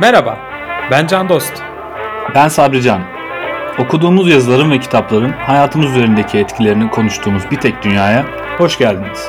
Merhaba, ben Can Dost. Ben Sabri Can. Okuduğumuz yazıların ve kitapların hayatımız üzerindeki etkilerini konuştuğumuz Bir Tek Dünya'ya hoş geldiniz.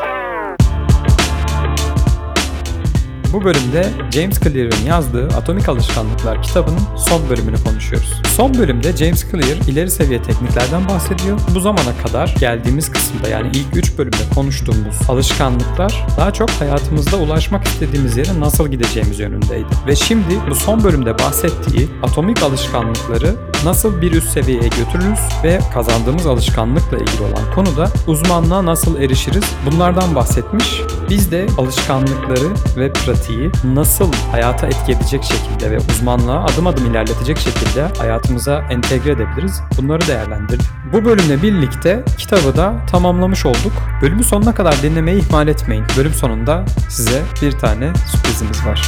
Bu bölümde James Clear'ın yazdığı Atomik Alışkanlıklar kitabının son bölümünü konuşuyoruz. Son bölümde James Clear ileri seviye tekniklerden bahsediyor. Bu zamana kadar geldiğimiz kısımda, yani ilk 3 bölümde konuştuğumuz alışkanlıklar daha çok hayatımızda ulaşmak istediğimiz yere nasıl gideceğimiz yönündeydi. Ve şimdi bu son bölümde bahsettiği atomik alışkanlıkları nasıl bir üst seviyeye götürürüz ve kazandığımız alışkanlıkla ilgili olan konuda uzmanlığa nasıl erişiriz, bunlardan bahsetmiş. Biz de alışkanlıkları ve pratiği nasıl hayata etki edecek şekilde ve uzmanlığa adım adım ilerletecek şekilde hayatımıza entegre edebiliriz, bunları değerlendirdik. Bu bölümle birlikte kitabı da tamamlamış olduk. Bölümü sonuna kadar dinlemeyi ihmal etmeyin. Bölüm sonunda size bir tane sürprizimiz var.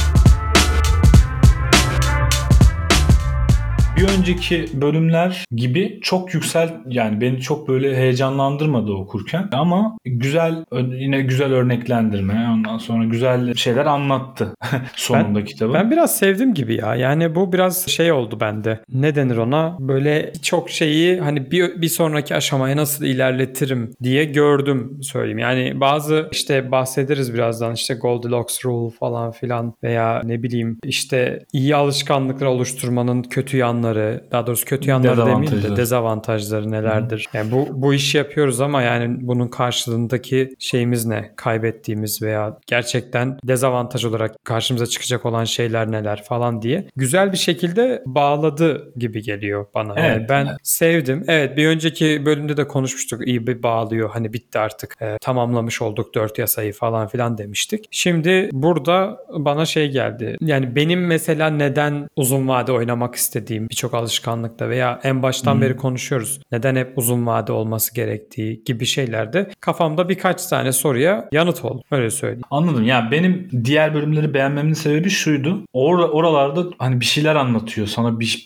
Bir önceki bölümler gibi çok yani beni çok böyle heyecanlandırmadı okurken, ama güzel, yine güzel örneklendirme, ondan sonra güzel şeyler anlattı sonunda kitabı. Ben biraz sevdim gibi ya. Yani bu biraz şey oldu bende. Ne denir ona? Böyle çok şeyi hani bir sonraki aşamaya nasıl ilerletirim diye gördüm, söyleyeyim. Yani bazı işte bahsederiz birazdan, işte Goldilocks Rule falan filan veya ne bileyim işte iyi alışkanlıklar oluşturmanın kötü yanları, daha doğrusu kötü yanları demeyeyim de dezavantajları nelerdir? Yani bu işi yapıyoruz ama yani bunun karşılığındaki şeyimiz ne? Kaybettiğimiz veya gerçekten dezavantaj olarak karşımıza çıkacak olan şeyler neler falan diye güzel bir şekilde bağladı gibi geliyor bana. Evet, yani ben sevdim. Evet, bir önceki bölümde de konuşmuştuk. İyi bir bağlıyor. Hani bitti artık. Tamamlamış olduk 4 yasayı falan filan demiştik. Şimdi burada bana şey geldi. Yani benim mesela neden uzun vade oynamak istediğim birçok alışkanlıkta veya en baştan beri konuşuyoruz. Neden hep uzun vade olması gerektiği gibi şeylerde kafamda birkaç tane soruya yanıt oldu. Öyle söyleyeyim. Anladım. Yani benim diğer bölümleri beğenmemin sebebi şuydu. Oralarda hani bir şeyler anlatıyor. Sana bir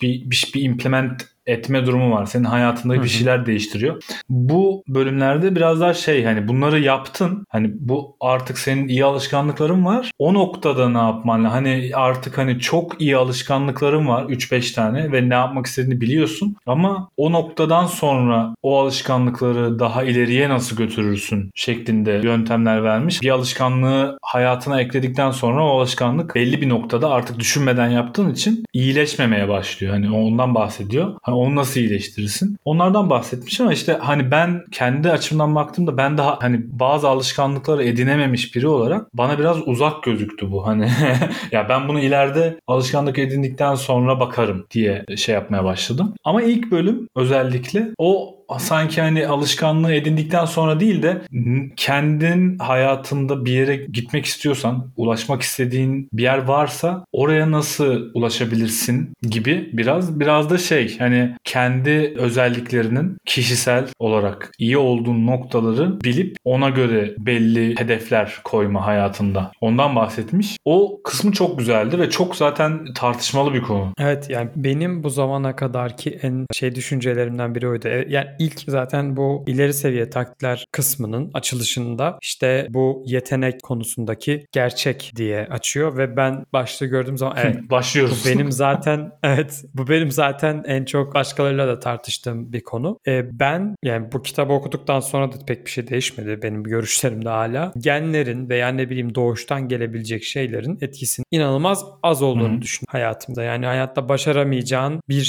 implement etme durumu var. Senin hayatında bir şeyler değiştiriyor. Bu bölümlerde biraz daha şey, hani bunları yaptın. Hani bu artık senin iyi alışkanlıkların var. O noktada ne yapman? Hani artık hani çok iyi alışkanlıkların var. 3-5 tane ve ne yapmak istediğini biliyorsun. Ama o noktadan sonra o alışkanlıkları daha ileriye nasıl götürürsün şeklinde yöntemler vermiş. Bir alışkanlığı hayatına ekledikten sonra o alışkanlık belli bir noktada artık düşünmeden yaptığın için iyileşmemeye başlıyor. Hani ondan bahsediyor. Hani onu nasıl iyileştirirsin? Onlardan bahsetmiş, ama işte hani ben kendi açımdan baktığımda ben daha hani bazı alışkanlıkları edinememiş biri olarak bana biraz uzak gözüktü bu. Hani ya ben bunu ileride alışkanlık edindikten sonra bakarım diye şey yapmaya başladım. Ama ilk bölüm özellikle o sanki hani alışkanlığı edindikten sonra değil de kendin hayatında bir yere gitmek istiyorsan, ulaşmak istediğin bir yer varsa oraya nasıl ulaşabilirsin gibi biraz da şey, hani kendi özelliklerinin kişisel olarak iyi olduğun noktaları bilip ona göre belli hedefler koyma hayatında. Ondan bahsetmiş. O kısmı çok güzeldi ve çok zaten tartışmalı bir konu. Evet, yani benim bu zamana kadarki en şey düşüncelerimden biri oydu. Yani İlk zaten bu ileri seviye taktikler kısmının açılışında işte bu yetenek konusundaki gerçek diye açıyor ve ben başlığı gördüğüm zaman evet başlıyoruz. Bu benim zaten en çok başkalarıyla da tartıştığım bir konu. Ben yani bu kitabı okuduktan sonra da pek bir şey değişmedi benim görüşlerimde hala. Genlerin veya ne bileyim doğuştan gelebilecek şeylerin etkisinin inanılmaz az olduğunu düşünüyorum hayatımda. Yani hayatta başaramayacağın bir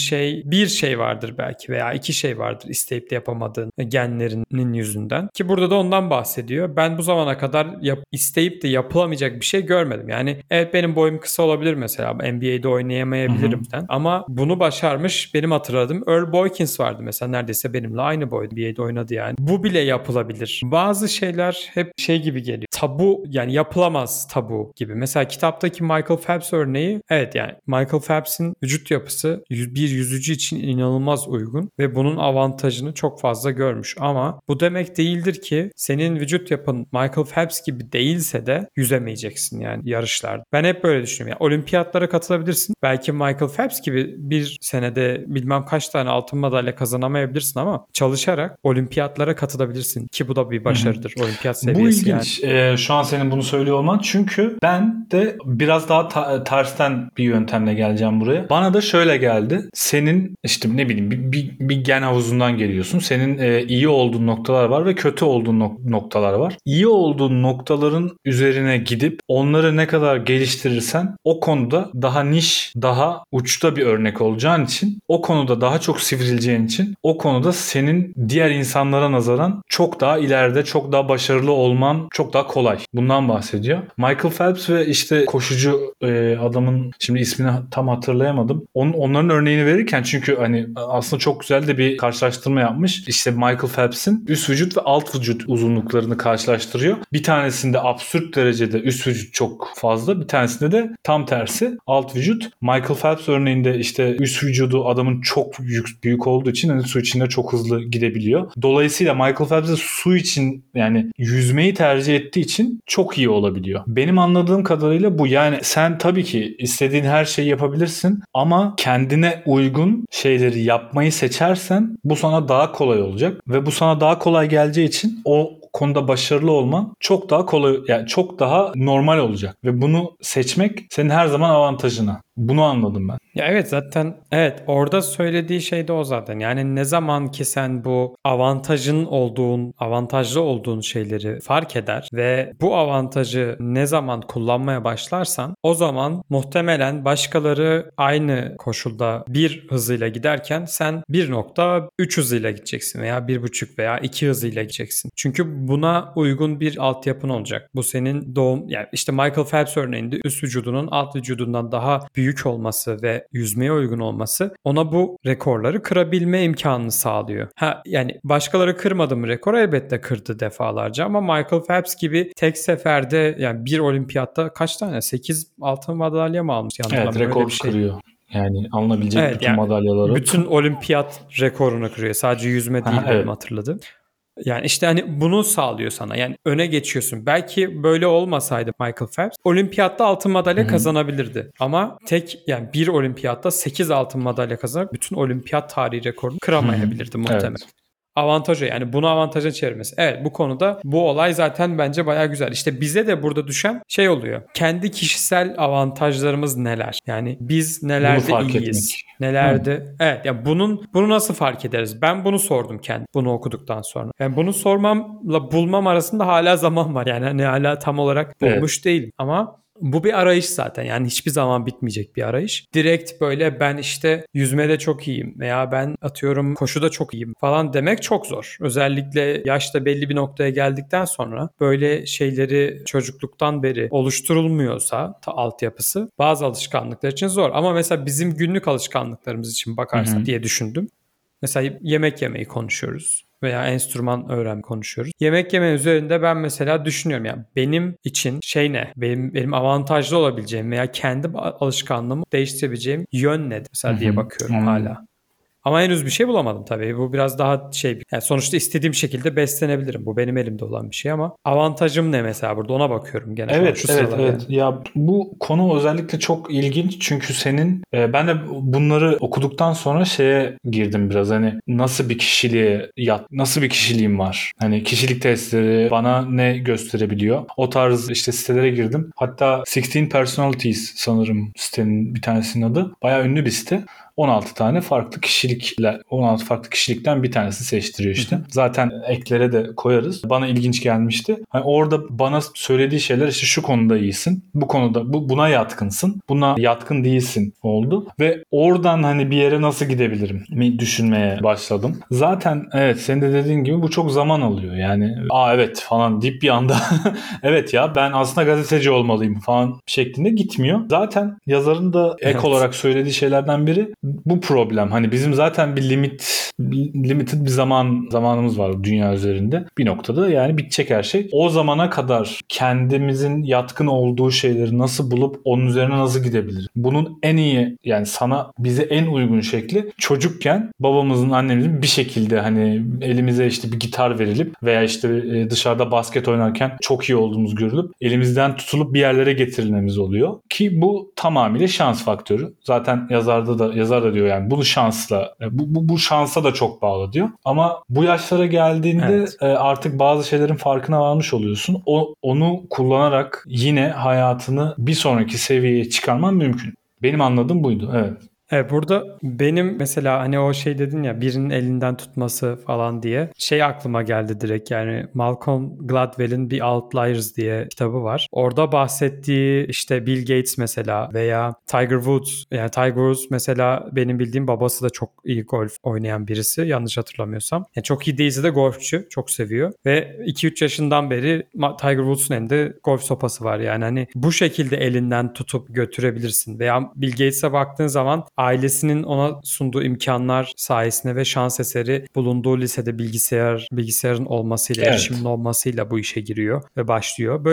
şey vardır belki veya iki şey vardır isteyip de yapamadığın genlerinin yüzünden. Ki burada da ondan bahsediyor. Ben bu zamana kadar isteyip de yapılamayacak bir şey görmedim. Yani evet, benim boyum kısa olabilir mesela. NBA'de oynayamayabilirim ben. Ama bunu başarmış, benim hatırladığım Earl Boykins vardı mesela. Neredeyse benimle aynı boyda. NBA'de oynadı yani. Bu bile yapılabilir. Bazı şeyler hep şey gibi geliyor. Tabu, yani yapılamaz tabu gibi. Mesela kitaptaki Michael Phelps örneği, evet yani Michael Phelps'in vücut yapısı bir yüzücü için inanılmaz uygun ve bunun avantajı yazını çok fazla görmüş ama bu demek değildir ki senin vücut yapın Michael Phelps gibi değilse de yüzemeyeceksin yani yarışlarda. Ben hep böyle düşünüyorum. Yani olimpiyatlara katılabilirsin. Belki Michael Phelps gibi bir senede bilmem kaç tane altın madalya kazanamayabilirsin ama çalışarak olimpiyatlara katılabilirsin ki bu da bir başarıdır. Olimpiyat seviyesi. Bu ilginç. Yani. Şu an senin bunu söylüyor olman. Çünkü ben de biraz daha tersten bir yöntemle geleceğim buraya. Bana da şöyle geldi. Senin işte ne bileyim bir gen havuzundan geliyorsun. Senin iyi olduğun noktalar var ve kötü olduğun noktalar var. İyi olduğun noktaların üzerine gidip onları ne kadar geliştirirsen o konuda daha niş, daha uçta bir örnek olacağın için, o konuda daha çok sivrileceğin için, o konuda senin diğer insanlara nazaran çok daha ileride, çok daha başarılı olman çok daha kolay. Bundan bahsediyor. Michael Phelps ve işte koşucu adamın şimdi ismini tam hatırlayamadım. Onların örneğini verirken çünkü hani aslında çok güzel de bir karşılaştırma yapmış. İşte Michael Phelps'in üst vücut ve alt vücut uzunluklarını karşılaştırıyor. Bir tanesinde absürt derecede üst vücut çok fazla. Bir tanesinde de tam tersi alt vücut. Michael Phelps örneğinde işte üst vücudu adamın çok büyük olduğu için hani su içinde çok hızlı gidebiliyor. Dolayısıyla Michael Phelps de su için yani yüzmeyi tercih ettiği için çok iyi olabiliyor. Benim anladığım kadarıyla bu. Yani sen tabii ki istediğin her şeyi yapabilirsin ama kendine uygun şeyleri yapmayı seçersen bu sana daha kolay olacak ve bu sana daha kolay geleceği için o konuda başarılı olman çok daha kolay, yani çok daha normal olacak ve bunu seçmek senin her zaman avantajına. Bunu anladım ben. Ya evet zaten evet orada söylediği şey de o zaten. Yani ne zaman ki sen bu avantajlı olduğun şeyleri fark eder ve bu avantajı ne zaman kullanmaya başlarsan o zaman muhtemelen başkaları aynı koşulda bir hızıyla giderken sen 1.3 hızıyla gideceksin veya 1.5 veya 2 hızıyla gideceksin. Çünkü buna uygun bir altyapın olacak. Bu senin yani işte Michael Phelps örneğinde üst vücudunun alt vücudundan daha büyük olması ve yüzmeye uygun olması ona bu rekorları kırabilme imkanını sağlıyor. Yani başkaları kırmadı mı rekoru? Elbette kırdı defalarca ama Michael Phelps gibi tek seferde yani bir olimpiyatta kaç tane? 8 altın madalya mı almış? Evet rekor kırıyor. Yani alınabilecek evet, bütün yani madalyaları. Bütün olimpiyat rekorunu kırıyor. Sadece yüzme değil evet. Benim hatırladım. Yani işte hani bunu sağlıyor sana. Yani öne geçiyorsun. Belki böyle olmasaydı Michael Phelps olimpiyatta altın madalya kazanabilirdi. Ama yani bir olimpiyatta 8 altın madalya kazanarak bütün olimpiyat tarihi rekorunu kıramayabilirdi muhtemelen. Evet. Avantajı yani bunu avantaja çevirmesi. Evet bu konuda bu olay zaten bence bayağı güzel. İşte bize de burada düşen şey oluyor. Kendi kişisel avantajlarımız neler? Yani biz nelerde iyiyiz? Etmek. Nelerde? Evet ya bunu nasıl fark ederiz? Ben bunu sordum kendim bunu okuduktan sonra. Yani bunu sormamla bulmam arasında hala zaman var. Yani hani hala tam olarak bulmuş değilim ama bu bir arayış zaten yani hiçbir zaman bitmeyecek bir arayış. Direkt böyle ben işte yüzmede çok iyiyim veya ben atıyorum koşuda çok iyiyim falan demek çok zor. Özellikle yaşta belli bir noktaya geldikten sonra böyle şeyleri çocukluktan beri oluşturulmuyorsa altyapısı bazı alışkanlıklar için zor. Ama mesela bizim günlük alışkanlıklarımız için bakarsak diye düşündüm. Mesela yemek yemeyi konuşuyoruz. Veya enstrüman öğrenme konuşuyoruz. Yemek yeme üzerinde ben mesela düşünüyorum yani benim için şey ne? Benim avantajlı olabileceğim veya kendi alışkanlığımı değiştirebileceğim yön ne? Mesela diye bakıyorum hala. Ama henüz bir şey bulamadım tabii. Bu biraz daha şey yani sonuçta istediğim şekilde beslenebilirim. Bu benim elimde olan bir şey ama avantajım ne mesela burada ona bakıyorum genel olarak şu sıralarda. Evet. Ya bu konu özellikle çok ilginç çünkü senin ben de bunları okuduktan sonra şeye girdim biraz hani nasıl bir kişiliğim var? Hani kişilik testleri bana ne gösterebiliyor? O tarz işte sitelere girdim. Hatta 16 Personalities sanırım sitenin bir tanesinin adı. Bayağı ünlü bir site. 16 farklı kişilikten bir tanesini seçtiriyor işte. Zaten eklere de koyarız. Bana ilginç gelmişti. Hani orada bana söylediği şeyler işte şu konuda iyisin. Bu konuda buna yatkınsın. Buna yatkın değilsin oldu. Ve oradan hani bir yere nasıl gidebilirim mi düşünmeye başladım. Zaten evet senin de dediğin gibi bu çok zaman alıyor. Yani evet falan deyip bir anda evet ya ben aslında gazeteci olmalıyım falan şeklinde gitmiyor. Zaten yazarın da ek olarak söylediği şeylerden biri bu problem. Hani bizim zaten bir limited bir zamanımız var dünya üzerinde. Bir noktada yani bitecek her şey. O zamana kadar kendimizin yatkın olduğu şeyleri nasıl bulup onun üzerine nasıl gidebiliriz? Bunun en iyi, yani bize en uygun şekli çocukken babamızın, annemizin bir şekilde hani elimize işte bir gitar verilip veya işte dışarıda basket oynarken çok iyi olduğumuz görülüp elimizden tutulup bir yerlere getirilmemiz oluyor. Ki bu tamamıyla şans faktörü. Zaten yazar da diyor yani bunu şansla, bu şansa da çok bağlı diyor. Ama bu yaşlara geldiğinde evet, artık bazı şeylerin farkına varmış oluyorsun. Onu kullanarak yine hayatını bir sonraki seviyeye çıkarman mümkün. Benim anladığım buydu. Evet. Evet, burada benim mesela hani o şey dedin ya, birinin elinden tutması falan diye şey aklıma geldi direkt. Yani Malcolm Gladwell'in bir Outliers diye kitabı var. Orada bahsettiği işte Bill Gates mesela veya Tiger Woods. Yani Tiger Woods mesela benim bildiğim babası da çok iyi golf oynayan birisi, yanlış hatırlamıyorsam. Yani çok iyi değilse de golfçü, çok seviyor. Ve 2-3 yaşından beri Tiger Woods'un elinde golf sopası var. Yani hani bu şekilde elinden tutup götürebilirsin. Veya Bill Gates'e baktığın zaman ailesinin ona sunduğu imkanlar sayesinde ve şans eseri bulunduğu lisede bilgisayarın olmasıyla, evet, erişimin olmasıyla bu işe giriyor ve başlıyor.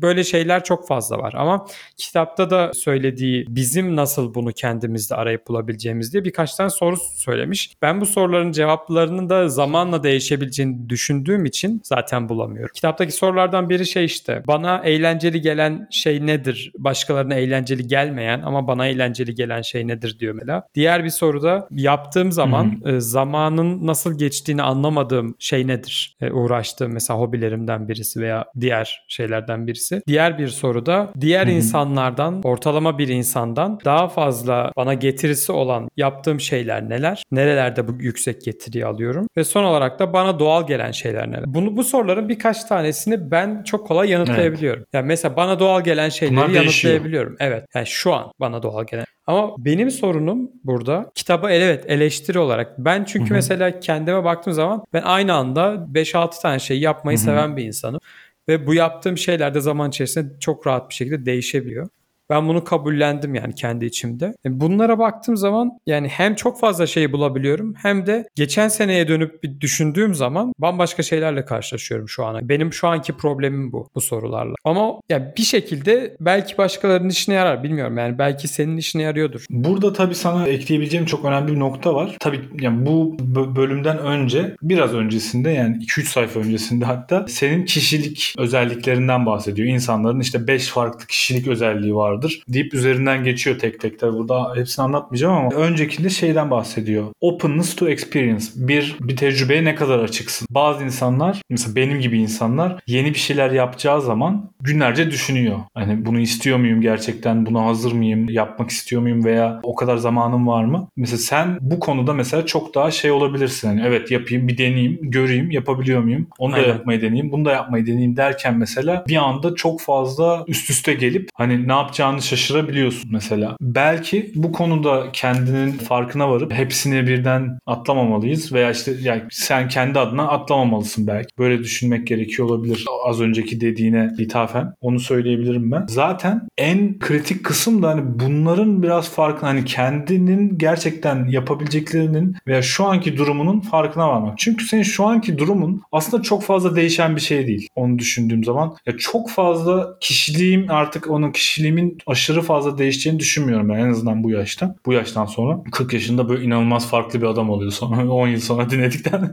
Böyle şeyler çok fazla var ama kitapta da söylediği bizim nasıl bunu kendimizde arayıp bulabileceğimiz diye birkaç tane soru söylemiş. Ben bu soruların cevaplarının da zamanla değişebileceğini düşündüğüm için zaten bulamıyorum. Kitaptaki sorulardan biri şey işte, bana eğlenceli gelen şey nedir? Başkalarına eğlenceli gelmeyen ama bana eğlenceli gelen şey nedir diyor. Diğer bir soruda yaptığım zaman zamanın nasıl geçtiğini anlamadığım şey nedir? Uğraştığım mesela hobilerimden birisi veya diğer şeylerden birisi. Diğer bir soruda diğer insanlardan, ortalama bir insandan daha fazla bana getirisi olan yaptığım şeyler neler? Nerelerde bu yüksek getiriyi alıyorum? Ve son olarak da bana doğal gelen şeyler neler? Bu soruların birkaç tanesini ben çok kolay yanıtlayabiliyorum. Evet. Yani mesela bana doğal gelen şeyleri bunlar yanıtlayabiliyorum. Değişiyor. Evet. Yani şu an bana doğal gelen. Ama benim sorunum burada kitaba evet eleştiri olarak. Ben çünkü mesela kendime baktığım zaman ben aynı anda 5-6 tane şey yapmayı seven bir insanım. Ve bu yaptığım şeyler de zaman içerisinde çok rahat bir şekilde değişebiliyor. Ben bunu kabullendim yani kendi içimde. Bunlara baktığım zaman yani hem çok fazla şey bulabiliyorum hem de geçen seneye dönüp bir düşündüğüm zaman bambaşka şeylerle karşılaşıyorum şu ana. Benim şu anki problemim bu sorularla. Ama yani bir şekilde belki başkalarının işine yarar, bilmiyorum yani, belki senin işine yarıyordur. Burada tabii sana ekleyebileceğim çok önemli bir nokta var. Tabii yani bu bölümden önce, biraz öncesinde yani 2-3 sayfa öncesinde hatta senin kişilik özelliklerinden bahsediyor. İnsanların işte 5 farklı kişilik özelliği vardı deyip üzerinden geçiyor tek tek. Tabii burada hepsini anlatmayacağım ama öncekinde şeyden bahsediyor. Openness to experience. Bir tecrübeye ne kadar açıksın? Bazı insanlar, mesela benim gibi insanlar, yeni bir şeyler yapacağı zaman günlerce düşünüyor. Hani bunu istiyor muyum gerçekten? Buna hazır mıyım? Yapmak istiyor muyum? Veya o kadar zamanım var mı? Mesela sen bu konuda mesela çok daha şey olabilirsin. Hani evet yapayım, bir deneyeyim, göreyim, yapabiliyor muyum? Onu da yapmayı deneyeyim, bunu da yapmayı deneyeyim derken mesela bir anda çok fazla üst üste gelip hani ne yapacağım şaşırabiliyorsun mesela. Belki bu konuda kendinin farkına varıp hepsini birden atlamamalıyız veya işte yani sen kendi adına atlamamalısın belki. Böyle düşünmek gerekiyor olabilir. Az önceki dediğine ithafen onu söyleyebilirim ben. Zaten en kritik kısım da hani bunların biraz farkına, hani kendinin gerçekten yapabileceklerinin veya şu anki durumunun farkına varmak. Çünkü senin şu anki durumun aslında çok fazla değişen bir şey değil. Onu düşündüğüm zaman ya çok fazla kişiliğim, artık onun kişiliğimin aşırı fazla değişeceğini düşünmüyorum ben, en azından bu yaşta. Bu yaştan sonra 40 yaşında böyle inanılmaz farklı bir adam oluyor sonra 10 yıl sonra dinledikten.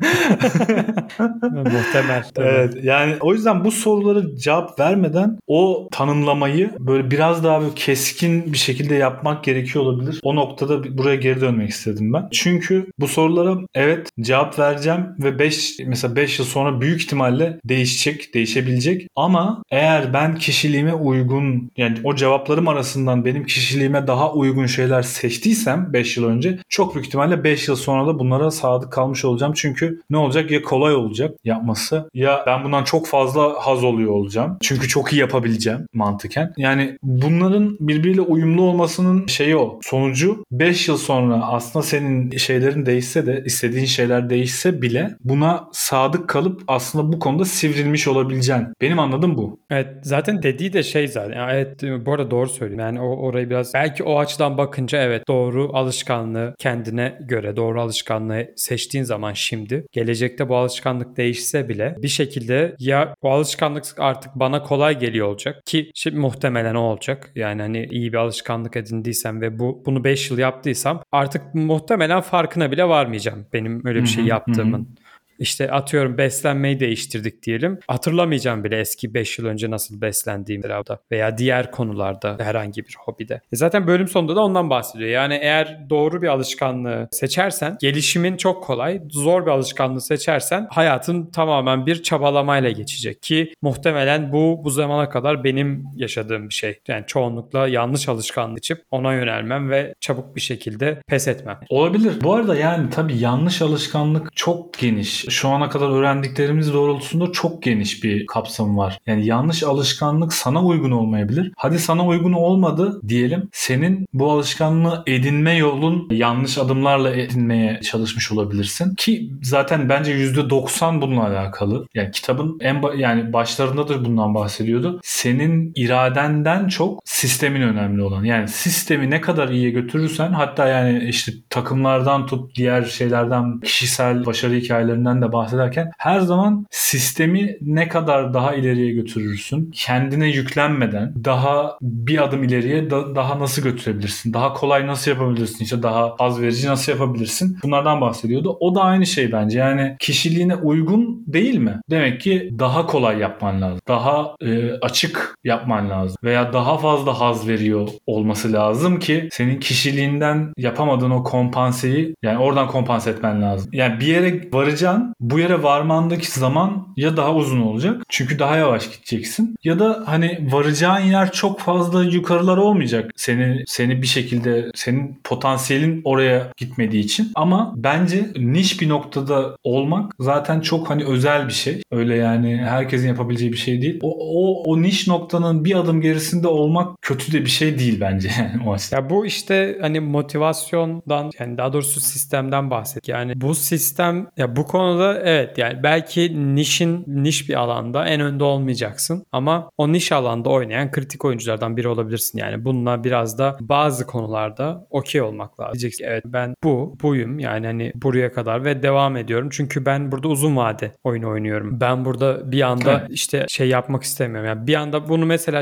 Muhtemel. Evet, yani o yüzden bu sorulara cevap vermeden o tanımlamayı böyle biraz daha böyle keskin bir şekilde yapmak gerekiyor olabilir. O noktada buraya geri dönmek istedim ben. Çünkü bu sorulara evet cevap vereceğim ve 5 yıl sonra büyük ihtimalle değişebilecek ama eğer ben kişiliğime uygun, yani o cevap arasından benim kişiliğime daha uygun şeyler seçtiysem 5 yıl önce, çok büyük ihtimalle 5 yıl sonra da bunlara sadık kalmış olacağım. Çünkü ne olacak? Ya kolay olacak yapması, ya ben bundan çok fazla haz oluyor olacağım. Çünkü çok iyi yapabileceğim mantıken. Yani bunların birbiriyle uyumlu olmasının şeyi o. Sonucu 5 yıl sonra aslında senin şeylerin değişse de, istediğin şeyler değişse bile buna sadık kalıp aslında bu konuda sivrilmiş olabileceksin. Benim anladığım bu. Evet, zaten dediği de şey zaten. Evet, bu arada doğru söylüyorsun. Yani orayı biraz belki o açıdan bakınca evet, doğru alışkanlığı kendine göre, doğru alışkanlığı seçtiğin zaman şimdi gelecekte bu alışkanlık değişse bile bir şekilde ya bu alışkanlık artık bana kolay geliyor olacak ki şimdi muhtemelen o olacak. Yani hani iyi bir alışkanlık edindiysem ve bunu 5 yıl yaptıysam artık muhtemelen farkına bile varmayacağım benim öyle bir şey yaptığımın. İşte atıyorum beslenmeyi değiştirdik diyelim. Hatırlamayacağım bile eski 5 yıl önce nasıl beslendiğimi veya diğer konularda herhangi bir hobide. Zaten bölüm sonunda da ondan bahsediyor. Yani eğer doğru bir alışkanlığı seçersen gelişimin çok kolay. Zor bir alışkanlığı seçersen hayatın tamamen bir çabalamayla geçecek ki muhtemelen bu zamana kadar benim yaşadığım bir şey. Yani çoğunlukla yanlış alışkanlığı seçip ona yönelmem ve çabuk bir şekilde pes etmem. Olabilir. Bu arada yani tabii yanlış alışkanlık çok geniş. Şu ana kadar öğrendiklerimiz doğrultusunda çok geniş bir kapsamı var. Yani yanlış alışkanlık sana uygun olmayabilir. Hadi sana uygun olmadı diyelim. Senin bu alışkanlığı edinme yolun yanlış adımlarla edinmeye çalışmış olabilirsin. Ki zaten bence %90 bununla alakalı. Yani kitabın yani başlarında da bundan bahsediyordu. Senin iradenden çok sistemin önemli olan. Yani sistemi ne kadar iyiye götürürsen, hatta yani işte takımlardan tut diğer şeylerden, kişisel başarı hikayelerinden de bahsederken her zaman sistemi ne kadar daha ileriye götürürsün, kendine yüklenmeden daha bir adım ileriye daha nasıl götürebilirsin, daha kolay nasıl yapabilirsin, işte daha az verici nasıl yapabilirsin, bunlardan bahsediyordu. O da aynı şey bence. Yani kişiliğine uygun değil mi? Demek ki daha kolay yapman lazım, daha açık yapman lazım veya daha fazla haz veriyor olması lazım ki senin kişiliğinden yapamadığın o kompanseyi, yani oradan kompanse etmen lazım. Yani bir yere varacağın, bu yere varmandaki zaman ya daha uzun olacak çünkü daha yavaş gideceksin ya da hani varacağın yer çok fazla yukarılar olmayacak seni bir şekilde, senin potansiyelin oraya gitmediği için. Ama bence niş bir noktada olmak zaten çok hani özel bir şey, öyle yani herkesin yapabileceği bir şey değil. O niş noktanın bir adım gerisinde olmak kötü de bir şey değil bence o açıdan. Ya bu işte hani motivasyondan, yani daha doğrusu sistemden bahsediyor. Yani bu sistem, ya bu konuda evet, yani belki niş bir alanda en önde olmayacaksın ama o niş alanda oynayan kritik oyunculardan biri olabilirsin. Yani bununla biraz da bazı konularda okey olmak lazım. Diyeceksin evet ben buyum yani hani buraya kadar ve devam ediyorum çünkü ben burada uzun vade oyunu oynuyorum. Ben burada bir anda işte şey yapmak istemiyorum. Yani bir anda bunu mesela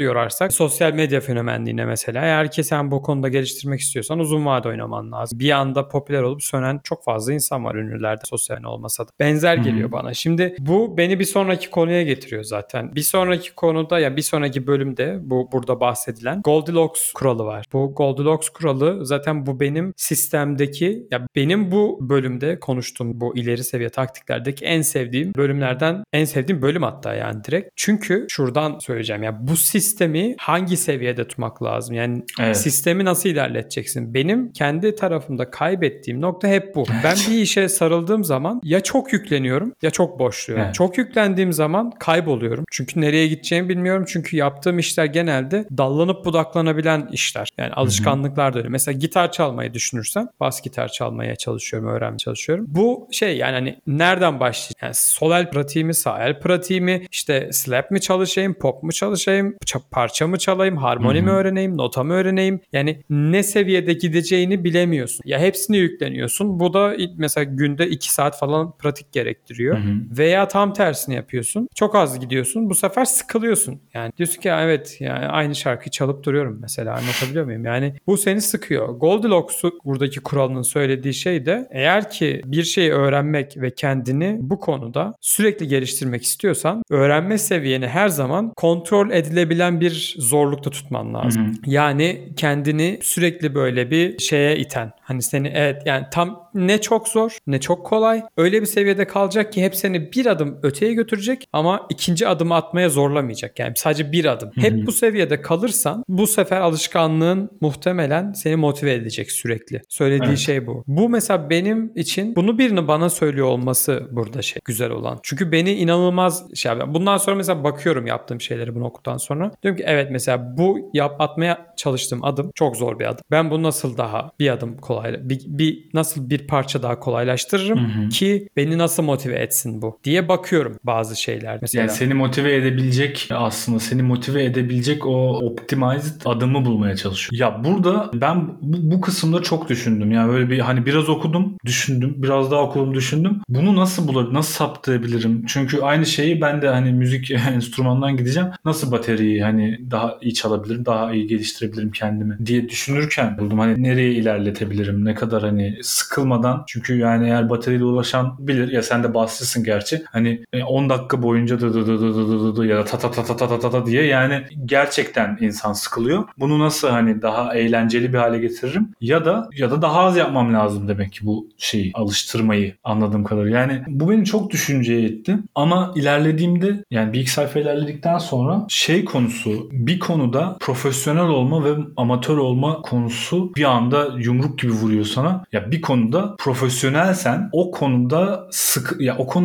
yorarsak sosyal medya fenomenliğine mesela, eğer ki sen bu konuda geliştirmek istiyorsan uzun vade oynaman lazım. Bir anda popüler olup sönen çok fazla insan var ünlülerde, sosyal olmasa da. Benzer geliyor bana. Şimdi bu beni bir sonraki konuya getiriyor zaten. Bir sonraki konuda, ya yani bir sonraki bölümde burada bahsedilen Goldilocks kuralı var. Bu Goldilocks kuralı zaten bu benim sistemdeki, ya benim bu bölümde konuştuğum bu ileri seviye taktiklerdeki en sevdiğim bölümlerden, en sevdiğim bölüm hatta yani direkt. Çünkü şuradan söyleyeceğim, ya yani bu sistemi hangi seviyede tutmak lazım? Yani sistemi nasıl ilerleteceksin? Benim kendi tarafımda kaybettiğim nokta hep bu. Ben bir işe sarıldığım zaman ya çok yükleniyorum ya çok boşluyorum. Evet. Çok yüklendiğim zaman kayboluyorum. Çünkü nereye gideceğimi bilmiyorum. Çünkü yaptığım işler genelde dallanıp budaklanabilen işler. Yani alışkanlıklar da öyle. Mesela gitar çalmayı düşünürsem bas gitar çalmaya çalışıyorum, öğrenmeye çalışıyorum. Bu şey yani hani nereden başlayayım? Yani sol el pratiği mi, sağ el pratiği mi, işte slap mi çalışayım, pop mu çalışayım, parça mı çalayım, harmoni mi öğreneyim, nota mı öğreneyim? Yani ne seviyede gideceğini bilemiyorsun. Ya hepsini yükleniyorsun. Bu da mesela günde 2 saat falan pratik gerektiriyor. Veya tam tersini yapıyorsun. Çok az gidiyorsun. Bu sefer sıkılıyorsun. Yani diyorsun ki evet yani aynı şarkıyı çalıp duruyorum mesela. Anlatabiliyor muyum? Yani bu seni sıkıyor. Goldilocks'un buradaki kuralının söylediği şey de, eğer ki bir şeyi öğrenmek ve kendini bu konuda sürekli geliştirmek istiyorsan öğrenme seviyeni her zaman kontrol edilebilen bir zorlukta tutman lazım. Yani kendini sürekli böyle bir şeye iten. Hani seni evet yani tam ne çok zor ne çok kolay. Öyle bir seviyede kalacak ki hep seni bir adım öteye götürecek ama ikinci adımı atmaya zorlamayacak. Yani sadece bir adım. Hep bu seviyede kalırsan bu sefer alışkanlığın muhtemelen seni motive edecek sürekli. Söylediği şey bu. Bu mesela benim için, bunu birinin bana söylüyor olması burada şey güzel olan. Çünkü beni inanılmaz şey yapıyor. Bundan sonra mesela bakıyorum yaptığım şeyleri bunu okuduktan sonra. Diyorum ki evet mesela bu atmaya çalıştığım adım çok zor bir adım. Ben bunu nasıl daha bir adım kolay, nasıl bir parça daha kolaylaştırırım ki ki beni nasıl motive etsin bu diye bakıyorum bazı şeyler mesela. Yani seni motive edebilecek, aslında seni motive edebilecek o optimized adımı bulmaya çalışıyorum. Ya burada ben bu kısımda çok düşündüm. Yani böyle bir hani biraz okudum, düşündüm. Biraz daha okudum, düşündüm. Bunu nasıl bulabilirim? Nasıl saptayabilirim? Çünkü aynı şeyi ben de hani müzik enstrümandan gideceğim. Nasıl bateriyi hani daha iyi çalabilirim? Daha iyi geliştirebilirim kendimi diye düşünürken buldum. Hani nereye ilerletebilirim? Ne kadar hani sıkılmadan, çünkü yani eğer bataryayla ulaşan bilir. Ya sen de bahsediyorsun gerçi. Hani 10 dakika boyunca ya da ta diye yani gerçekten insan sıkılıyor. Bunu nasıl hani daha eğlenceli bir hale getiririm? Ya da daha az yapmam lazım demek ki bu şeyi, alıştırmayı, anladığım kadarıyla. Yani bu beni çok düşünceye itti. Ama ilerlediğimde, yani bir iki sayfa ilerledikten sonra şey konusu, bir konuda profesyonel olma ve amatör olma konusu bir anda yumruk gibi vuruyor sana. Ya bir konuda profesyonelsen o konuda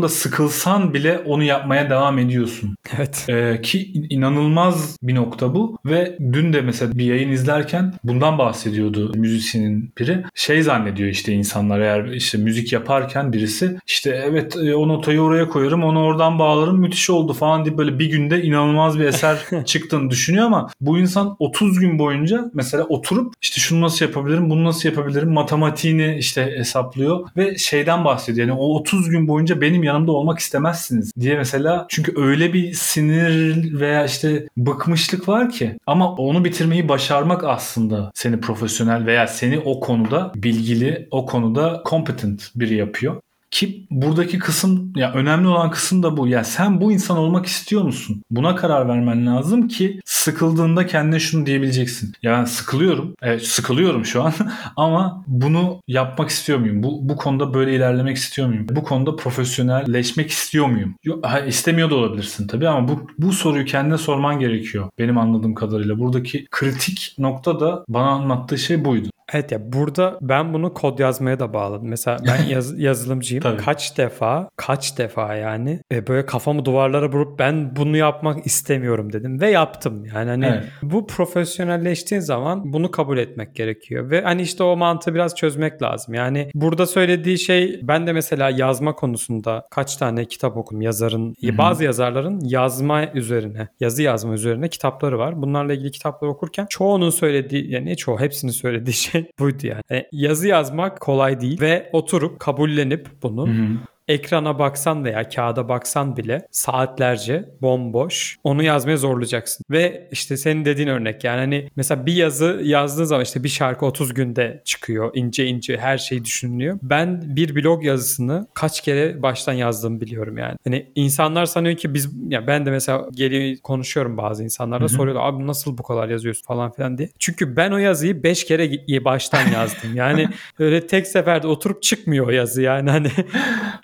sıkılsan bile onu yapmaya devam ediyorsun. Evet. Ki inanılmaz bir nokta bu. Ve dün de mesela bir yayın izlerken bundan bahsediyordu müzisyenin biri. Şey zannediyor işte insanlar, eğer işte müzik yaparken birisi işte evet o notayı oraya koyarım, onu oradan bağlarım, müthiş oldu falan diye böyle bir günde inanılmaz bir eser çıktığını düşünüyor ama bu insan 30 gün boyunca mesela oturup işte şunu nasıl yapabilirim, bunu nasıl yapabilirim matematiğini işte hesaplıyor ve şeyden bahsediyor. Yani o 30 gün boyunca benim yanımda olmak istemezsiniz diye mesela, çünkü öyle bir sinir veya işte bıkmışlık var ki, ama onu bitirmeyi başarmak aslında seni profesyonel veya seni o konuda bilgili, o konuda competent biri yapıyor. Ki buradaki kısım, ya önemli olan kısım da bu. Ya sen bu insan olmak istiyor musun? Buna karar vermen lazım ki sıkıldığında kendine şunu diyebileceksin. Ya ben sıkılıyorum. Evet, sıkılıyorum şu an. Ama bunu yapmak istiyor muyum? Bu konuda böyle ilerlemek istiyor muyum? Bu konuda profesyonelleşmek istiyor muyum? Yok, istemiyor da olabilirsin tabii ama bu soruyu kendine sorman gerekiyor. Benim anladığım kadarıyla buradaki kritik nokta da bana anlattığı şey buydu. Evet ya, burada ben bunu kod yazmaya da bağladım. Mesela ben yazılımcıyım. kaç defa yani böyle kafamı duvarlara vurup ben bunu yapmak istemiyorum dedim ve yaptım. Yani hani evet. Bu profesyonelleştiğin zaman bunu kabul etmek gerekiyor ve hani işte o mantığı biraz çözmek lazım. Yani burada söylediği şey, ben de mesela yazma konusunda kaç tane kitap okudum yazarın. Hı-hı. Bazı yazarların yazı yazma üzerine kitapları var. Bunlarla ilgili kitapları okurken çoğunun söylediği, yani çoğu, hepsinin söylediği şey buydu yani. Yazı yazmak kolay değil ve oturup kabullenip bunu, hı-hı, ekrana baksan veya kağıda baksan bile saatlerce bomboş onu yazmaya zorlayacaksın. Ve işte senin dediğin örnek, yani hani mesela bir yazı yazdığın zaman işte bir şarkı 30 günde çıkıyor. İnce ince her şey düşünülüyor. Ben bir blog yazısını kaç kere baştan yazdığımı biliyorum yani. Hani insanlar sanıyor ki biz, ya ben de mesela geri konuşuyorum bazı insanlarla, soruyorlar abi nasıl bu kadar yazıyorsun falan filan diye. Çünkü ben o yazıyı 5 kere baştan yazdım. Yani öyle tek seferde oturup çıkmıyor o yazı yani hani.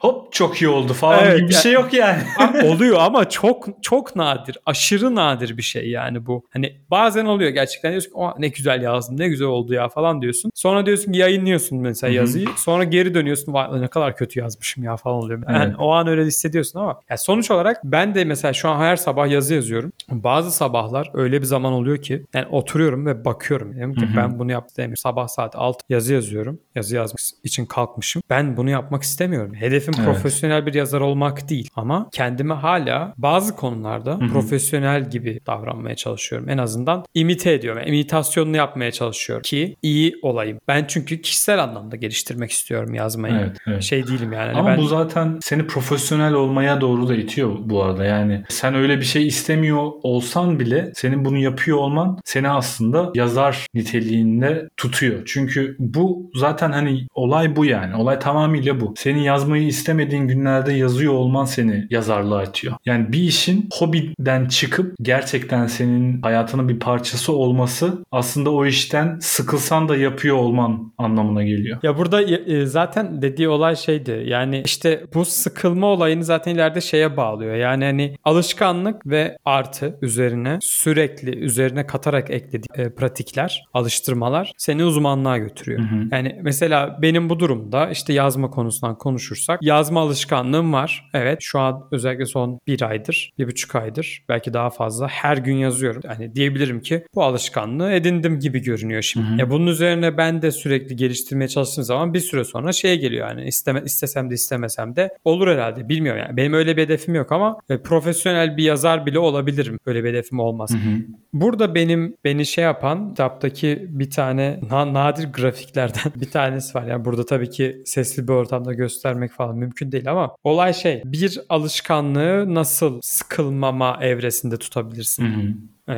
Hop çok iyi oldu falan, evet, gibi bir şey yok yani. Oluyor ama çok çok nadir. Aşırı nadir bir şey yani bu. Hani bazen oluyor gerçekten. Diyorsun ki ne güzel yazdım, ne güzel oldu ya falan diyorsun. Sonra diyorsun ki yayınlıyorsun mesela yazıyı. Sonra geri dönüyorsun. Ne kadar kötü yazmışım ya falan oluyor. Yani evet. O an öyle hissediyorsun ama yani sonuç olarak ben de mesela şu an her sabah yazı yazıyorum. Bazı sabahlar öyle bir zaman oluyor ki yani oturuyorum ve bakıyorum. Diyorum ki ben bunu yaptım demiyorum. Sabah saat 6 yazı yazıyorum. Yazı yazmak için kalkmışım. Ben bunu yapmak istemiyorum. Hedefim profesyonel bir yazar olmak değil ama kendime hala bazı konularda profesyonel gibi davranmaya çalışıyorum. En azından imite ediyorum. Yani imitasyonunu yapmaya çalışıyorum ki iyi olayım. Ben çünkü kişisel anlamda geliştirmek istiyorum yazmayı. Evet. Şey değilim yani. Ama bu zaten seni profesyonel olmaya doğru da itiyor bu arada. Yani sen öyle bir şey istemiyor olsan bile senin bunu yapıyor olman seni aslında yazar niteliğinde tutuyor. Çünkü bu zaten hani olay bu yani. Olay tamamıyla bu. Senin yazmayı istemediğin günlerde yazıyor olman seni yazarlığa itiyor. Yani bir işin hobiden çıkıp gerçekten senin hayatının bir parçası olması aslında o işten sıkılsan da yapıyor olman anlamına geliyor. Ya burada zaten dediği olay şeydi. Yani işte bu sıkılma olayını zaten ileride şeye bağlıyor. Yani hani alışkanlık ve artı üzerine sürekli üzerine katarak eklediği pratikler, alıştırmalar seni uzmanlığa götürüyor. Yani mesela benim bu durumda işte yazma konusundan konuşursak yazma alışkanlığım var. Evet, şu an özellikle son 1 aydır, 1,5 aydır belki daha fazla her gün yazıyorum. Yani diyebilirim ki bu alışkanlığı edindim gibi görünüyor şimdi. Hı hı. Bunun üzerine ben de sürekli geliştirmeye çalıştığım zaman bir süre sonra şeye geliyor yani istesem de istemesem de olur herhalde, bilmiyorum yani. Benim öyle bir hedefim yok ama profesyonel bir yazar bile olabilirim. Öyle bir hedefim olmaz. Hı hı. Burada beni şey yapan kitaptaki bir tane nadir grafiklerden bir tanesi var. Yani burada tabii ki sesli bir ortamda göstermek falan mümkün değil ama olay şey, bir alışkanlığı nasıl sıkılmama evresinde tutabilirsin? Hı-hı.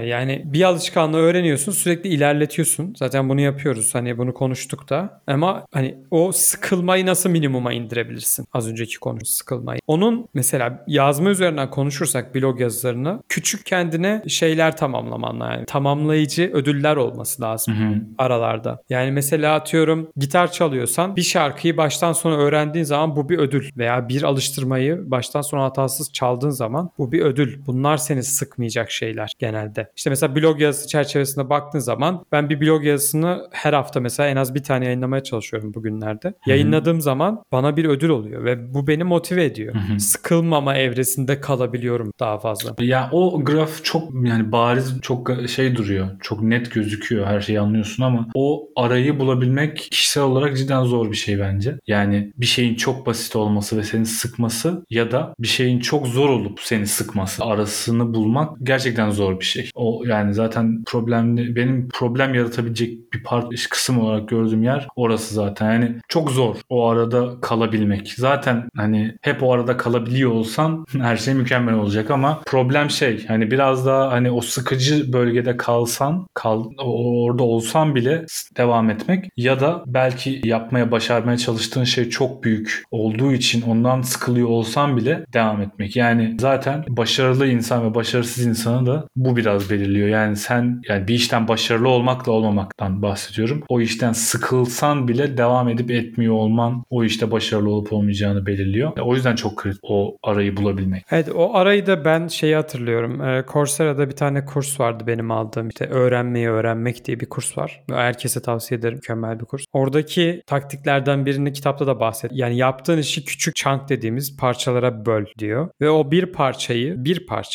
Yani bir alışkanlığı öğreniyorsun, sürekli ilerletiyorsun. Zaten bunu yapıyoruz. Hani bunu konuştuk da. Ama hani o sıkılmayı nasıl minimuma indirebilirsin? Az önceki konu sıkılmayı. Onun mesela yazma üzerinden konuşursak blog yazılarını, küçük kendine şeyler tamamlaman lazım. Yani tamamlayıcı ödüller olması lazım, hı-hı, aralarda. Yani mesela atıyorum gitar çalıyorsan bir şarkıyı baştan sona öğrendiğin zaman bu bir ödül. Veya bir alıştırmayı baştan sona hatasız çaldığın zaman bu bir ödül. Bunlar seni sıkmayacak şeyler genelde. İşte mesela blog yazısı çerçevesinde baktığın zaman ben bir blog yazısını her hafta mesela en az bir tane yayınlamaya çalışıyorum bugünlerde. Hı-hı. Yayınladığım zaman bana bir ödül oluyor ve bu beni motive ediyor. Hı-hı. Sıkılmama evresinde kalabiliyorum daha fazla. Ya o graf çok yani bariz, çok şey duruyor. Çok net gözüküyor. Her şeyi anlıyorsun ama o arayı bulabilmek kişisel olarak cidden zor bir şey bence. Yani bir şeyin çok basit olması ve seni sıkması ya da bir şeyin çok zor olup seni sıkması. Arasını bulmak gerçekten zor bir şey. O yani zaten problemli, benim problem yaratabilecek bir kısım olarak gördüğüm yer orası zaten. Yani çok zor o arada kalabilmek. Zaten hani hep o arada kalabiliyor olsan her şey mükemmel olacak ama problem şey, hani biraz daha hani o sıkıcı bölgede orada olsan bile devam etmek ya da belki başarmaya çalıştığın şey çok büyük olduğu için ondan sıkılıyor olsan bile devam etmek. Yani zaten başarılı insan ve başarısız insanı da bu biraz belirliyor. Yani sen bir işten başarılı olmakla olmamaktan bahsediyorum. O işten sıkılsan bile devam edip etmiyor olman o işte başarılı olup olmayacağını belirliyor. O yüzden çok kritik o arayı bulabilmek. Evet, o arayı da ben hatırlıyorum. Coursera'da bir tane kurs vardı benim aldığım. İşte öğrenmeyi öğrenmek diye bir kurs var. Herkese tavsiye ederim. Mükemmel bir kurs. Oradaki taktiklerden birini kitapta da bahsediyor. Yani yaptığın işi küçük chunk dediğimiz parçalara böl diyor. Ve o bir parçayı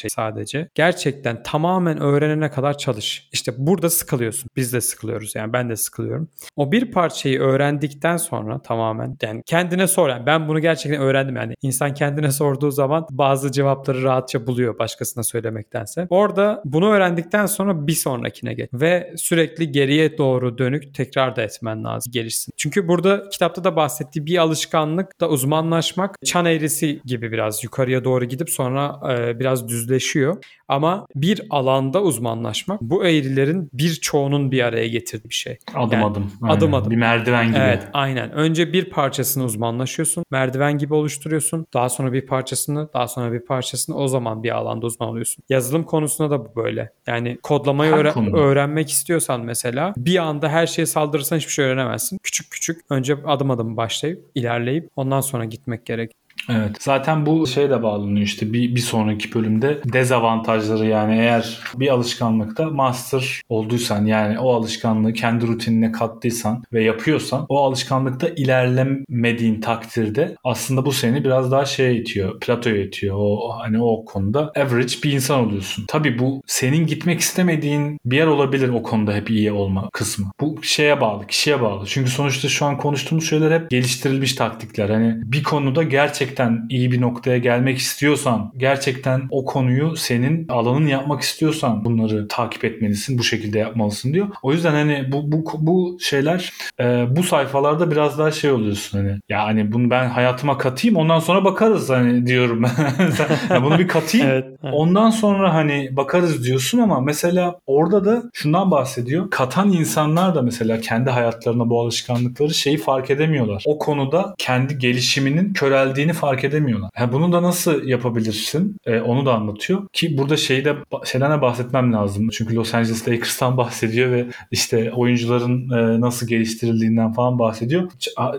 sadece gerçekten tamamen öğrenene kadar çalış. İşte burada sıkılıyorsun. Biz de sıkılıyoruz. Yani ben de sıkılıyorum. O bir parçayı öğrendikten sonra tamamen yani kendine sor. Yani ben bunu gerçekten öğrendim. Yani insan kendine sorduğu zaman bazı cevapları rahatça buluyor başkasına söylemektense. Orada bunu öğrendikten sonra bir sonrakine geç. Ve sürekli geriye doğru dönük tekrar da etmen lazım. Gelişsin. Çünkü burada kitapta da bahsettiği bir alışkanlık da uzmanlaşmak. Çan eğrisi gibi biraz yukarıya doğru gidip sonra biraz düzleşiyor. Ama bir alanda uzmanlaşmak bu eğrilerin birçoğunun bir araya getirdiği bir şey. Adım adım. Bir merdiven gibi. Evet, aynen. Önce bir parçasını uzmanlaşıyorsun. Merdiven gibi oluşturuyorsun. Daha sonra bir parçasını, daha sonra bir parçasını, o zaman bir alanda uzman oluyorsun. Yazılım konusunda da bu böyle. Yani kodlamayı öğrenmek istiyorsan mesela bir anda her şeye saldırırsan hiçbir şey öğrenemezsin. Küçük küçük önce adım adım başlayıp ilerleyip ondan sonra gitmek gerek. Evet. Zaten bu de bağlanıyor işte bir sonraki bölümde dezavantajları, yani eğer bir alışkanlıkta master olduysan, yani o alışkanlığı kendi rutinine kattıysan ve yapıyorsan, o alışkanlıkta ilerlemediğin takdirde aslında bu seni biraz daha itiyor, platoya itiyor. O konuda average bir insan oluyorsun. Tabii bu senin gitmek istemediğin bir yer olabilir, o konuda hep iyi olma kısmı. Bu bağlı, kişiye bağlı. Çünkü sonuçta şu an konuştuğumuz şeyler hep geliştirilmiş taktikler. Hani bir konuda gerçekten iyi bir noktaya gelmek istiyorsan, gerçekten o konuyu senin alanın yapmak istiyorsan bunları takip etmelisin, bu şekilde yapmalısın diyor. O yüzden bu şeyler, bu sayfalarda biraz daha oluyorsun yani bunu ben hayatıma katayım, ondan sonra bakarız diyorum ben. Yani bunu bir katayım evet. Ondan sonra bakarız diyorsun ama mesela orada da şundan bahsediyor. Katan insanlar da mesela kendi hayatlarına bu alışkanlıkları fark edemiyorlar. O konuda kendi gelişiminin köreldiğini fark edemiyorlar. Bunu da nasıl yapabilirsin? Onu da anlatıyor. Ki burada şeyden bahsetmem lazım. Çünkü Los Angeles Lakers'tan bahsediyor ve işte oyuncuların nasıl geliştirildiğinden falan bahsediyor.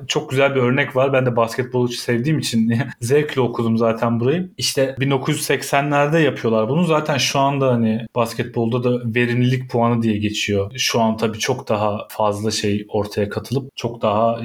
Çok güzel bir örnek var. Ben de basketbolu sevdiğim için zevkle okudum zaten burayı. İşte 1980'lerde yapıyorlar bunu. Zaten şu anda basketbolda da verimlilik puanı diye geçiyor. Şu an tabii çok daha fazla ortaya katılıp çok daha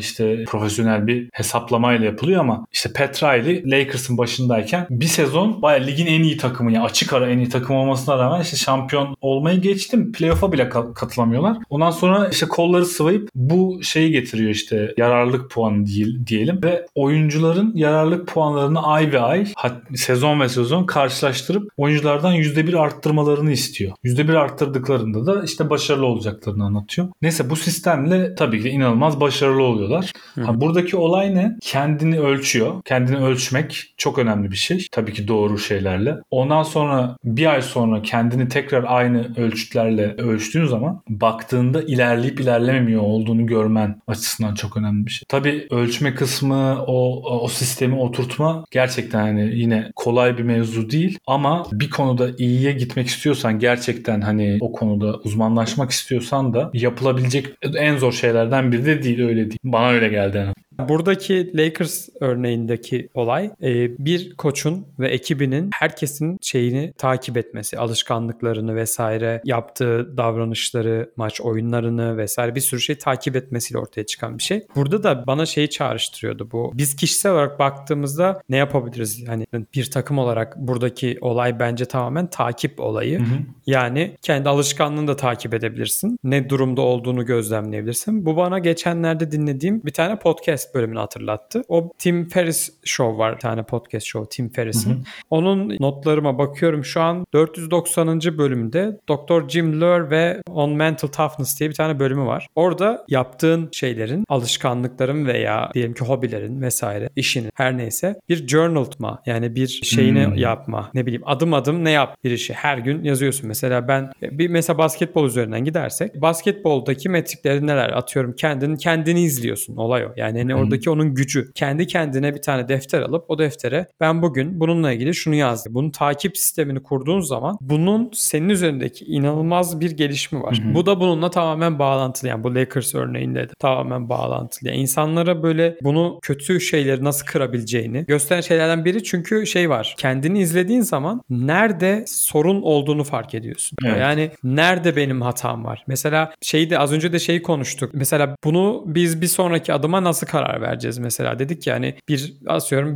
profesyonel bir hesaplamayla yapılıyor ama Petra Riley Lakers'ın başındayken bir sezon bayağı ligin en iyi takımı, yani açık ara en iyi takım olmasına rağmen işte şampiyon olmayı geçtim, playoff'a bile katılamıyorlar. Ondan sonra işte kolları sıvayıp bu şeyi getiriyor, işte yararlılık puanı diyelim ve oyuncuların yararlılık puanlarını ay ve ay, sezon ve sezon karşılaştırıp oyunculardan %1 arttırmalarını istiyor. %1 arttırdıklarında da işte başarılı olacaklarını anlatıyor. Neyse, bu sistemle tabii ki inanılmaz başarılı oluyorlar. Buradaki olay ne? Kendini ölçüyor. Kendini ölçmek çok önemli bir şey. Tabii ki doğru şeylerle. Ondan sonra bir ay sonra kendini tekrar aynı ölçütlerle ölçtüğün zaman baktığında ilerleyip ilerlememiyor olduğunu görmen açısından çok önemli bir şey. Tabii ölçme kısmı, o sistemi oturtma gerçekten hani yine kolay bir mevzu değil ama bir konuda iyiye gitmek istiyorsan, gerçekten hani o konuda uzmanlaşmak istiyorsan da yapılabilecek en zor şeylerden biri de değil, öyle değil. Bana öyle geldi yani. Buradaki Lakers örneğindeki olay bir koçun ve ekibinin herkesin şeyini takip etmesi, alışkanlıklarını vesaire, yaptığı davranışları, maç oyunlarını vesaire bir sürü şey takip etmesiyle ortaya çıkan bir şey. Burada da bana şeyi çağrıştırıyordu bu. Biz kişisel olarak baktığımızda ne yapabiliriz? Hani bir takım olarak buradaki olay bence tamamen takip olayı. Hı hı. Yani kendi alışkanlığını da takip edebilirsin. Ne durumda olduğunu gözlemleyebilirsin. Bu bana geçenlerde dinlediğim bir tane podcast bölümünü hatırlattı. O Tim Ferriss Show var. Bir tane podcast show Tim Ferriss'in. Onun notlarıma bakıyorum şu an. 490. bölümde Dr. Jim Loehr ve On Mental Toughness diye bir tane bölümü var. Orada yaptığın şeylerin, alışkanlıkların veya diyelim ki hobilerin vesaire, işinin her neyse bir journal tutma. Yani bir şeyini yapma. Ne bileyim, adım adım ne yap bir işi. Her gün yazıyorsun. Mesela ben bir basketbol üzerinden gidersek basketboldaki metrikleri neler, atıyorum kendini izliyorsun. Olay o. Yani oradaki onun gücü. Kendi kendine bir tane defter alıp o deftere ben bugün bununla ilgili şunu yazdım. Bunun takip sistemini kurduğun zaman bunun senin üzerindeki inanılmaz bir gelişimi var. Hı-hı. Bu da bununla tamamen bağlantılı. Yani bu Lakers örneğinde de tamamen bağlantılı. Yani insanlara böyle bunu, kötü şeyleri nasıl kırabileceğini gösteren şeylerden biri, çünkü şey var. Kendini izlediğin zaman nerede sorun olduğunu fark ediyorsun. Evet. Yani nerede benim hatam var? Mesela az önce de şeyi konuştuk. Mesela bunu biz bir sonraki adıma nasıl karar vereceğiz mesela, dedik ya hani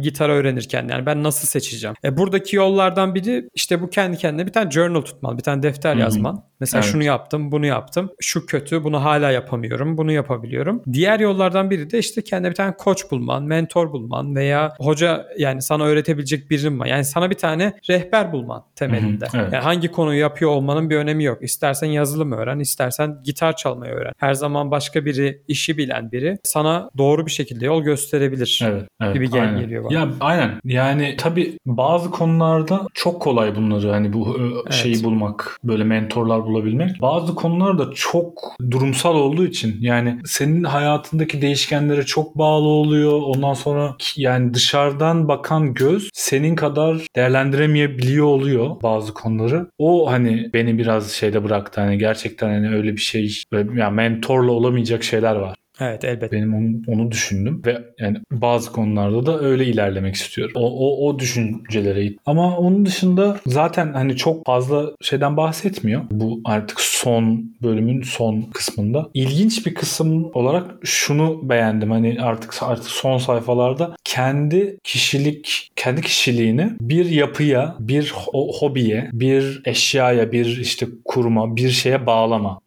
gitar öğrenirken yani ben nasıl seçeceğim? Buradaki yollardan biri işte bu, kendi kendine bir tane journal tutman, bir tane defter yazman. Mesela evet, şunu yaptım, bunu yaptım. Şu kötü, bunu hala yapamıyorum, bunu yapabiliyorum. Diğer yollardan biri de işte kendine bir tane koç bulman, mentor bulman veya hoca, yani sana öğretebilecek birini bulman. Yani sana bir tane rehber bulman temelinde. Evet. Yani hangi konuyu yapıyor olmanın bir önemi yok. İstersen yazılım öğren, istersen gitar çalmayı öğren. Her zaman başka biri, işi bilen biri sana doğru bir şekilde yol gösterebilir gibi geliyor bana. Ya aynen. Yani tabii bazı konularda çok kolay bunları, hani bu şeyi bulmak, böyle mentorlar bulabilmek. Bazı konularda çok durumsal olduğu için, yani senin hayatındaki değişkenlere çok bağlı oluyor. Ondan sonra yani dışarıdan bakan göz senin kadar değerlendiremeyebiliyor oluyor bazı konuları. O hani beni biraz şeyde bıraktı. Hani gerçekten hani öyle bir şey, yani mentorla olamayacak şeyler var. Evet, elbette. Benim onu düşündüm ve yani bazı konularda da öyle ilerlemek istiyorum. O düşüncelere. Ama onun dışında zaten hani çok fazla şeyden bahsetmiyor. Bu artık son bölümün son kısmında. İlginç bir kısım olarak şunu beğendim. Hani artık son sayfalarda kendi kişiliğini bir yapıya, bir hobiye, bir eşyaya, bir işte kuruma, bir şeye bağlama.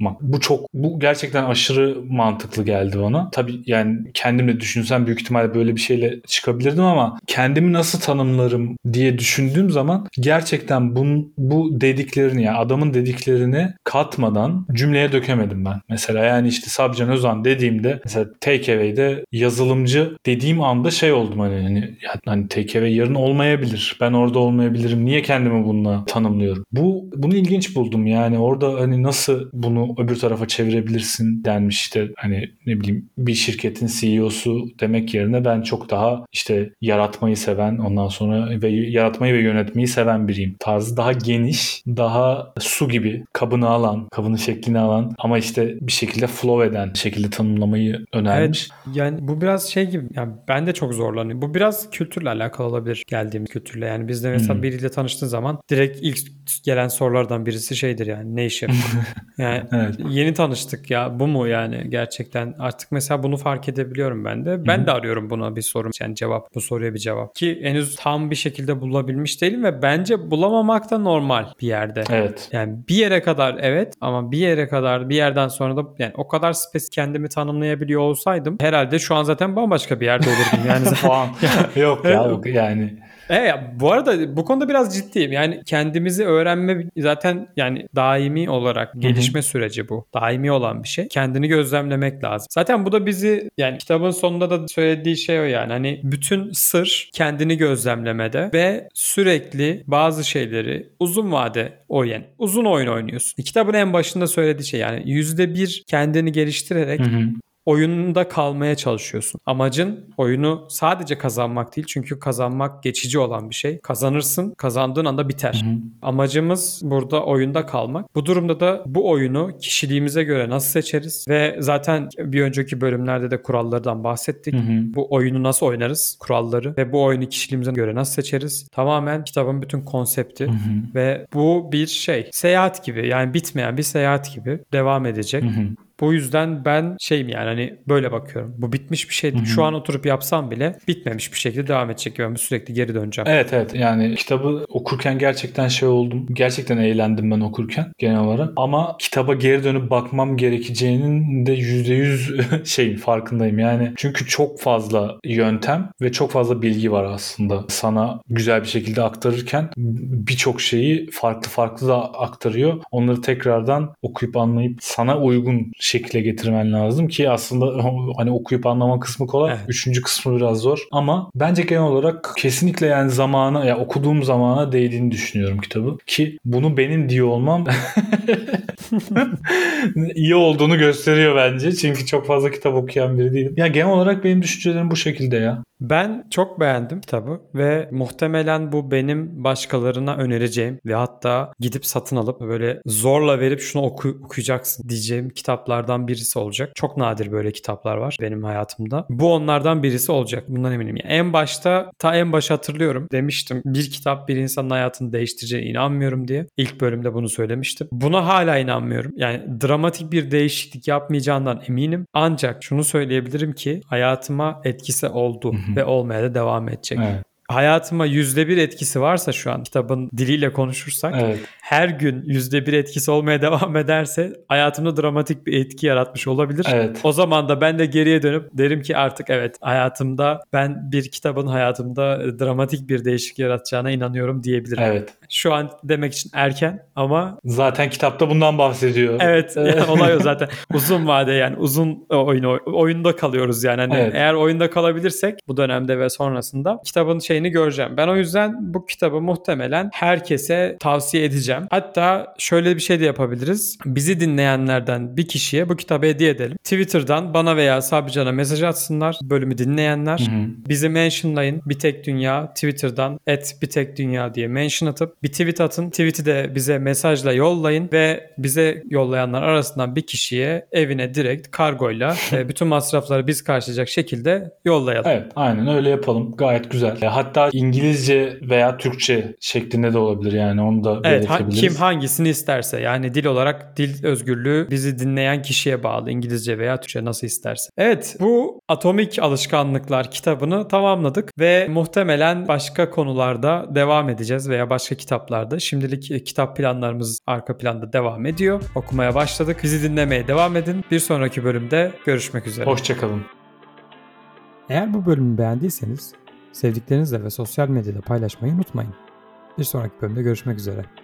Bu gerçekten aşırı mantıklı geldi bana. Tabii yani kendim de düşünsem büyük ihtimalle böyle bir şeyle çıkabilirdim ama kendimi nasıl tanımlarım diye düşündüğüm zaman gerçekten bu dediklerini, yani adamın dediklerini katmadan cümleye dökemedim ben. Mesela yani işte Sabcan Özan dediğimde, mesela TKV'de yazılımcı dediğim anda şey oldum, hani TKV yarın olmayabilir. Ben orada olmayabilirim. Niye kendimi bununla tanımlıyorum? Bunu ilginç buldum. Yani orada hani nasıl bunu öbür tarafa çevirebilirsin denmiş, işte hani ne bileyim bir şirketin CEO'su demek yerine ben çok daha işte yaratmayı seven, ondan sonra yaratmayı ve yönetmeyi seven biriyim. Tarzı daha geniş, daha su gibi kabının şeklini alan ama işte bir şekilde flow eden şekilde tanımlamayı önermiş. Evet, yani bu biraz şey gibi, yani ben de çok zorlanıyorum. Bu biraz kültürle alakalı olabilir. olabilir geldiğimiz kültürle. Yani bizde mesela biriyle tanıştığın zaman direkt ilk gelen sorulardan birisi şeydir yani, ne iş yapıyorsun? Yani evet. Yeni tanıştık ya, bu mu yani gerçekten? Artık mesela bunu fark edebiliyorum ben de. Ben de arıyorum buna bir soru, yani cevap, bu soruya bir cevap. Ki henüz tam bir şekilde bulabilmiş değilim ve bence bulamamak da normal bir yerde. Evet. Yani bir yere kadar evet, ama bir yere kadar, bir yerden sonra da yani o kadar kendimi tanımlayabiliyor olsaydım herhalde şu an zaten bambaşka bir yerde olurdum. Yani yok ya, yok yani. Bu arada bu konuda biraz ciddiyim. Yani kendimizi öğrenme zaten yani daimi olarak gelişme süreci bu. Daimi olan bir şey. Kendini gözlemlemek lazım. Zaten bu da bizi yani kitabın sonunda da söylediği şey o yani. Hani bütün sır kendini gözlemlemede ve sürekli bazı şeyleri uzun vade yani uzun oyun oynuyorsun. Kitabın en başında söylediği şey yani %1 kendini geliştirerek oyununda kalmaya çalışıyorsun. Amacın oyunu sadece kazanmak değil. Çünkü kazanmak geçici olan bir şey. Kazanırsın, kazandığın anda biter. Amacımız burada oyunda kalmak. Bu durumda da bu oyunu kişiliğimize göre nasıl seçeriz? Ve zaten bir önceki bölümlerde de kurallardan bahsettik. Bu oyunu nasıl oynarız? Kuralları ve bu oyunu kişiliğimize göre nasıl seçeriz? Tamamen kitabın bütün konsepti. Ve bu bir şey. Seyahat gibi, yani bitmeyen bir seyahat gibi devam edecek. Bu yüzden ben şeyim yani, hani böyle bakıyorum. Bu bitmiş bir şey değil. Şu an oturup yapsam bile bitmemiş bir şekilde devam edecek. Ben sürekli geri döneceğim. Evet evet, yani kitabı okurken gerçekten şey oldum. Gerçekten eğlendim ben okurken genel olarak. Ama kitaba geri dönüp bakmam gerekeceğinin de %100 farkındayım yani. Çünkü çok fazla yöntem ve çok fazla bilgi var aslında. Sana güzel bir şekilde aktarırken birçok şeyi farklı farklı da aktarıyor. Onları tekrardan okuyup anlayıp sana uygun şekle getirmen lazım ki aslında hani okuyup anlama kısmı kolay. Evet. Üçüncü kısmı biraz zor ama bence genel olarak kesinlikle yani zamana, ya okuduğum zamana değdiğini düşünüyorum kitabı. Ki bunu benim diyor olmam iyi olduğunu gösteriyor bence. Çünkü çok fazla kitap okuyan biri değilim. Ya genel olarak benim düşüncelerim bu şekilde ya. Ben çok beğendim kitabı ve muhtemelen bu benim başkalarına önereceğim ve hatta gidip satın alıp böyle zorla verip şunu okuyacaksın diyeceğim kitaplardan birisi olacak. Çok nadir böyle kitaplar var benim hayatımda. Bu onlardan birisi olacak. Bundan eminim. Yani en başta, ta en başa hatırlıyorum. Demiştim bir kitap bir insanın hayatını değiştireceğine inanmıyorum diye. İlk bölümde bunu söylemiştim. Buna hala inanmıyorum. Yani dramatik bir değişiklik yapmayacağından eminim. Ancak şunu söyleyebilirim ki hayatıma etkisi oldu. Ve olmaya da devam edecek. Evet. Hayatıma %1 etkisi varsa şu an kitabın diliyle konuşursak her gün %1 etkisi olmaya devam ederse hayatımda dramatik bir etki yaratmış olabilir. Evet. O zaman da ben de geriye dönüp derim ki artık evet, hayatımda ben bir kitabın hayatımda dramatik bir değişiklik yaratacağına inanıyorum diyebilirim. Evet. Şu an demek için erken ama zaten kitapta bundan bahsediyor. Evet. Yani olay o zaten. Uzun vade yani uzun oyunda kalıyoruz yani. Hani eğer oyunda kalabilirsek bu dönemde ve sonrasında kitabın şeyini göreceğim. Ben o yüzden bu kitabı muhtemelen herkese tavsiye edeceğim. Hatta şöyle bir şey de yapabiliriz. Bizi dinleyenlerden bir kişiye bu kitabı hediye edelim. Twitter'dan bana veya Sabcan'a mesaj atsınlar. Bölümü dinleyenler. Bizi mentionlayın. Bir Tek Dünya Twitter'dan @birtekdunya diye mention atıp bir tweet atın. Tweet'i de bize mesajla yollayın ve bize yollayanlar arasından bir kişiye evine direkt kargoyla bütün masrafları biz karşılayacak şekilde yollayalım. Evet, aynen öyle yapalım. Gayet güzel. Hatta İngilizce veya Türkçe şeklinde de olabilir yani, onu da belirtebiliriz. Kim hangisini isterse yani, dil olarak dil özgürlüğü bizi dinleyen kişiye bağlı, İngilizce veya Türkçe nasıl isterse. Evet, bu Atomik Alışkanlıklar kitabını tamamladık ve muhtemelen başka konularda devam edeceğiz veya başka kitaplarda. Şimdilik kitap planlarımız arka planda devam ediyor. Okumaya başladık. Bizi dinlemeye devam edin. Bir sonraki bölümde görüşmek üzere. Hoşçakalın. Eğer bu bölümü beğendiyseniz sevdiklerinizle ve sosyal medyada paylaşmayı unutmayın. Bir sonraki bölümde görüşmek üzere.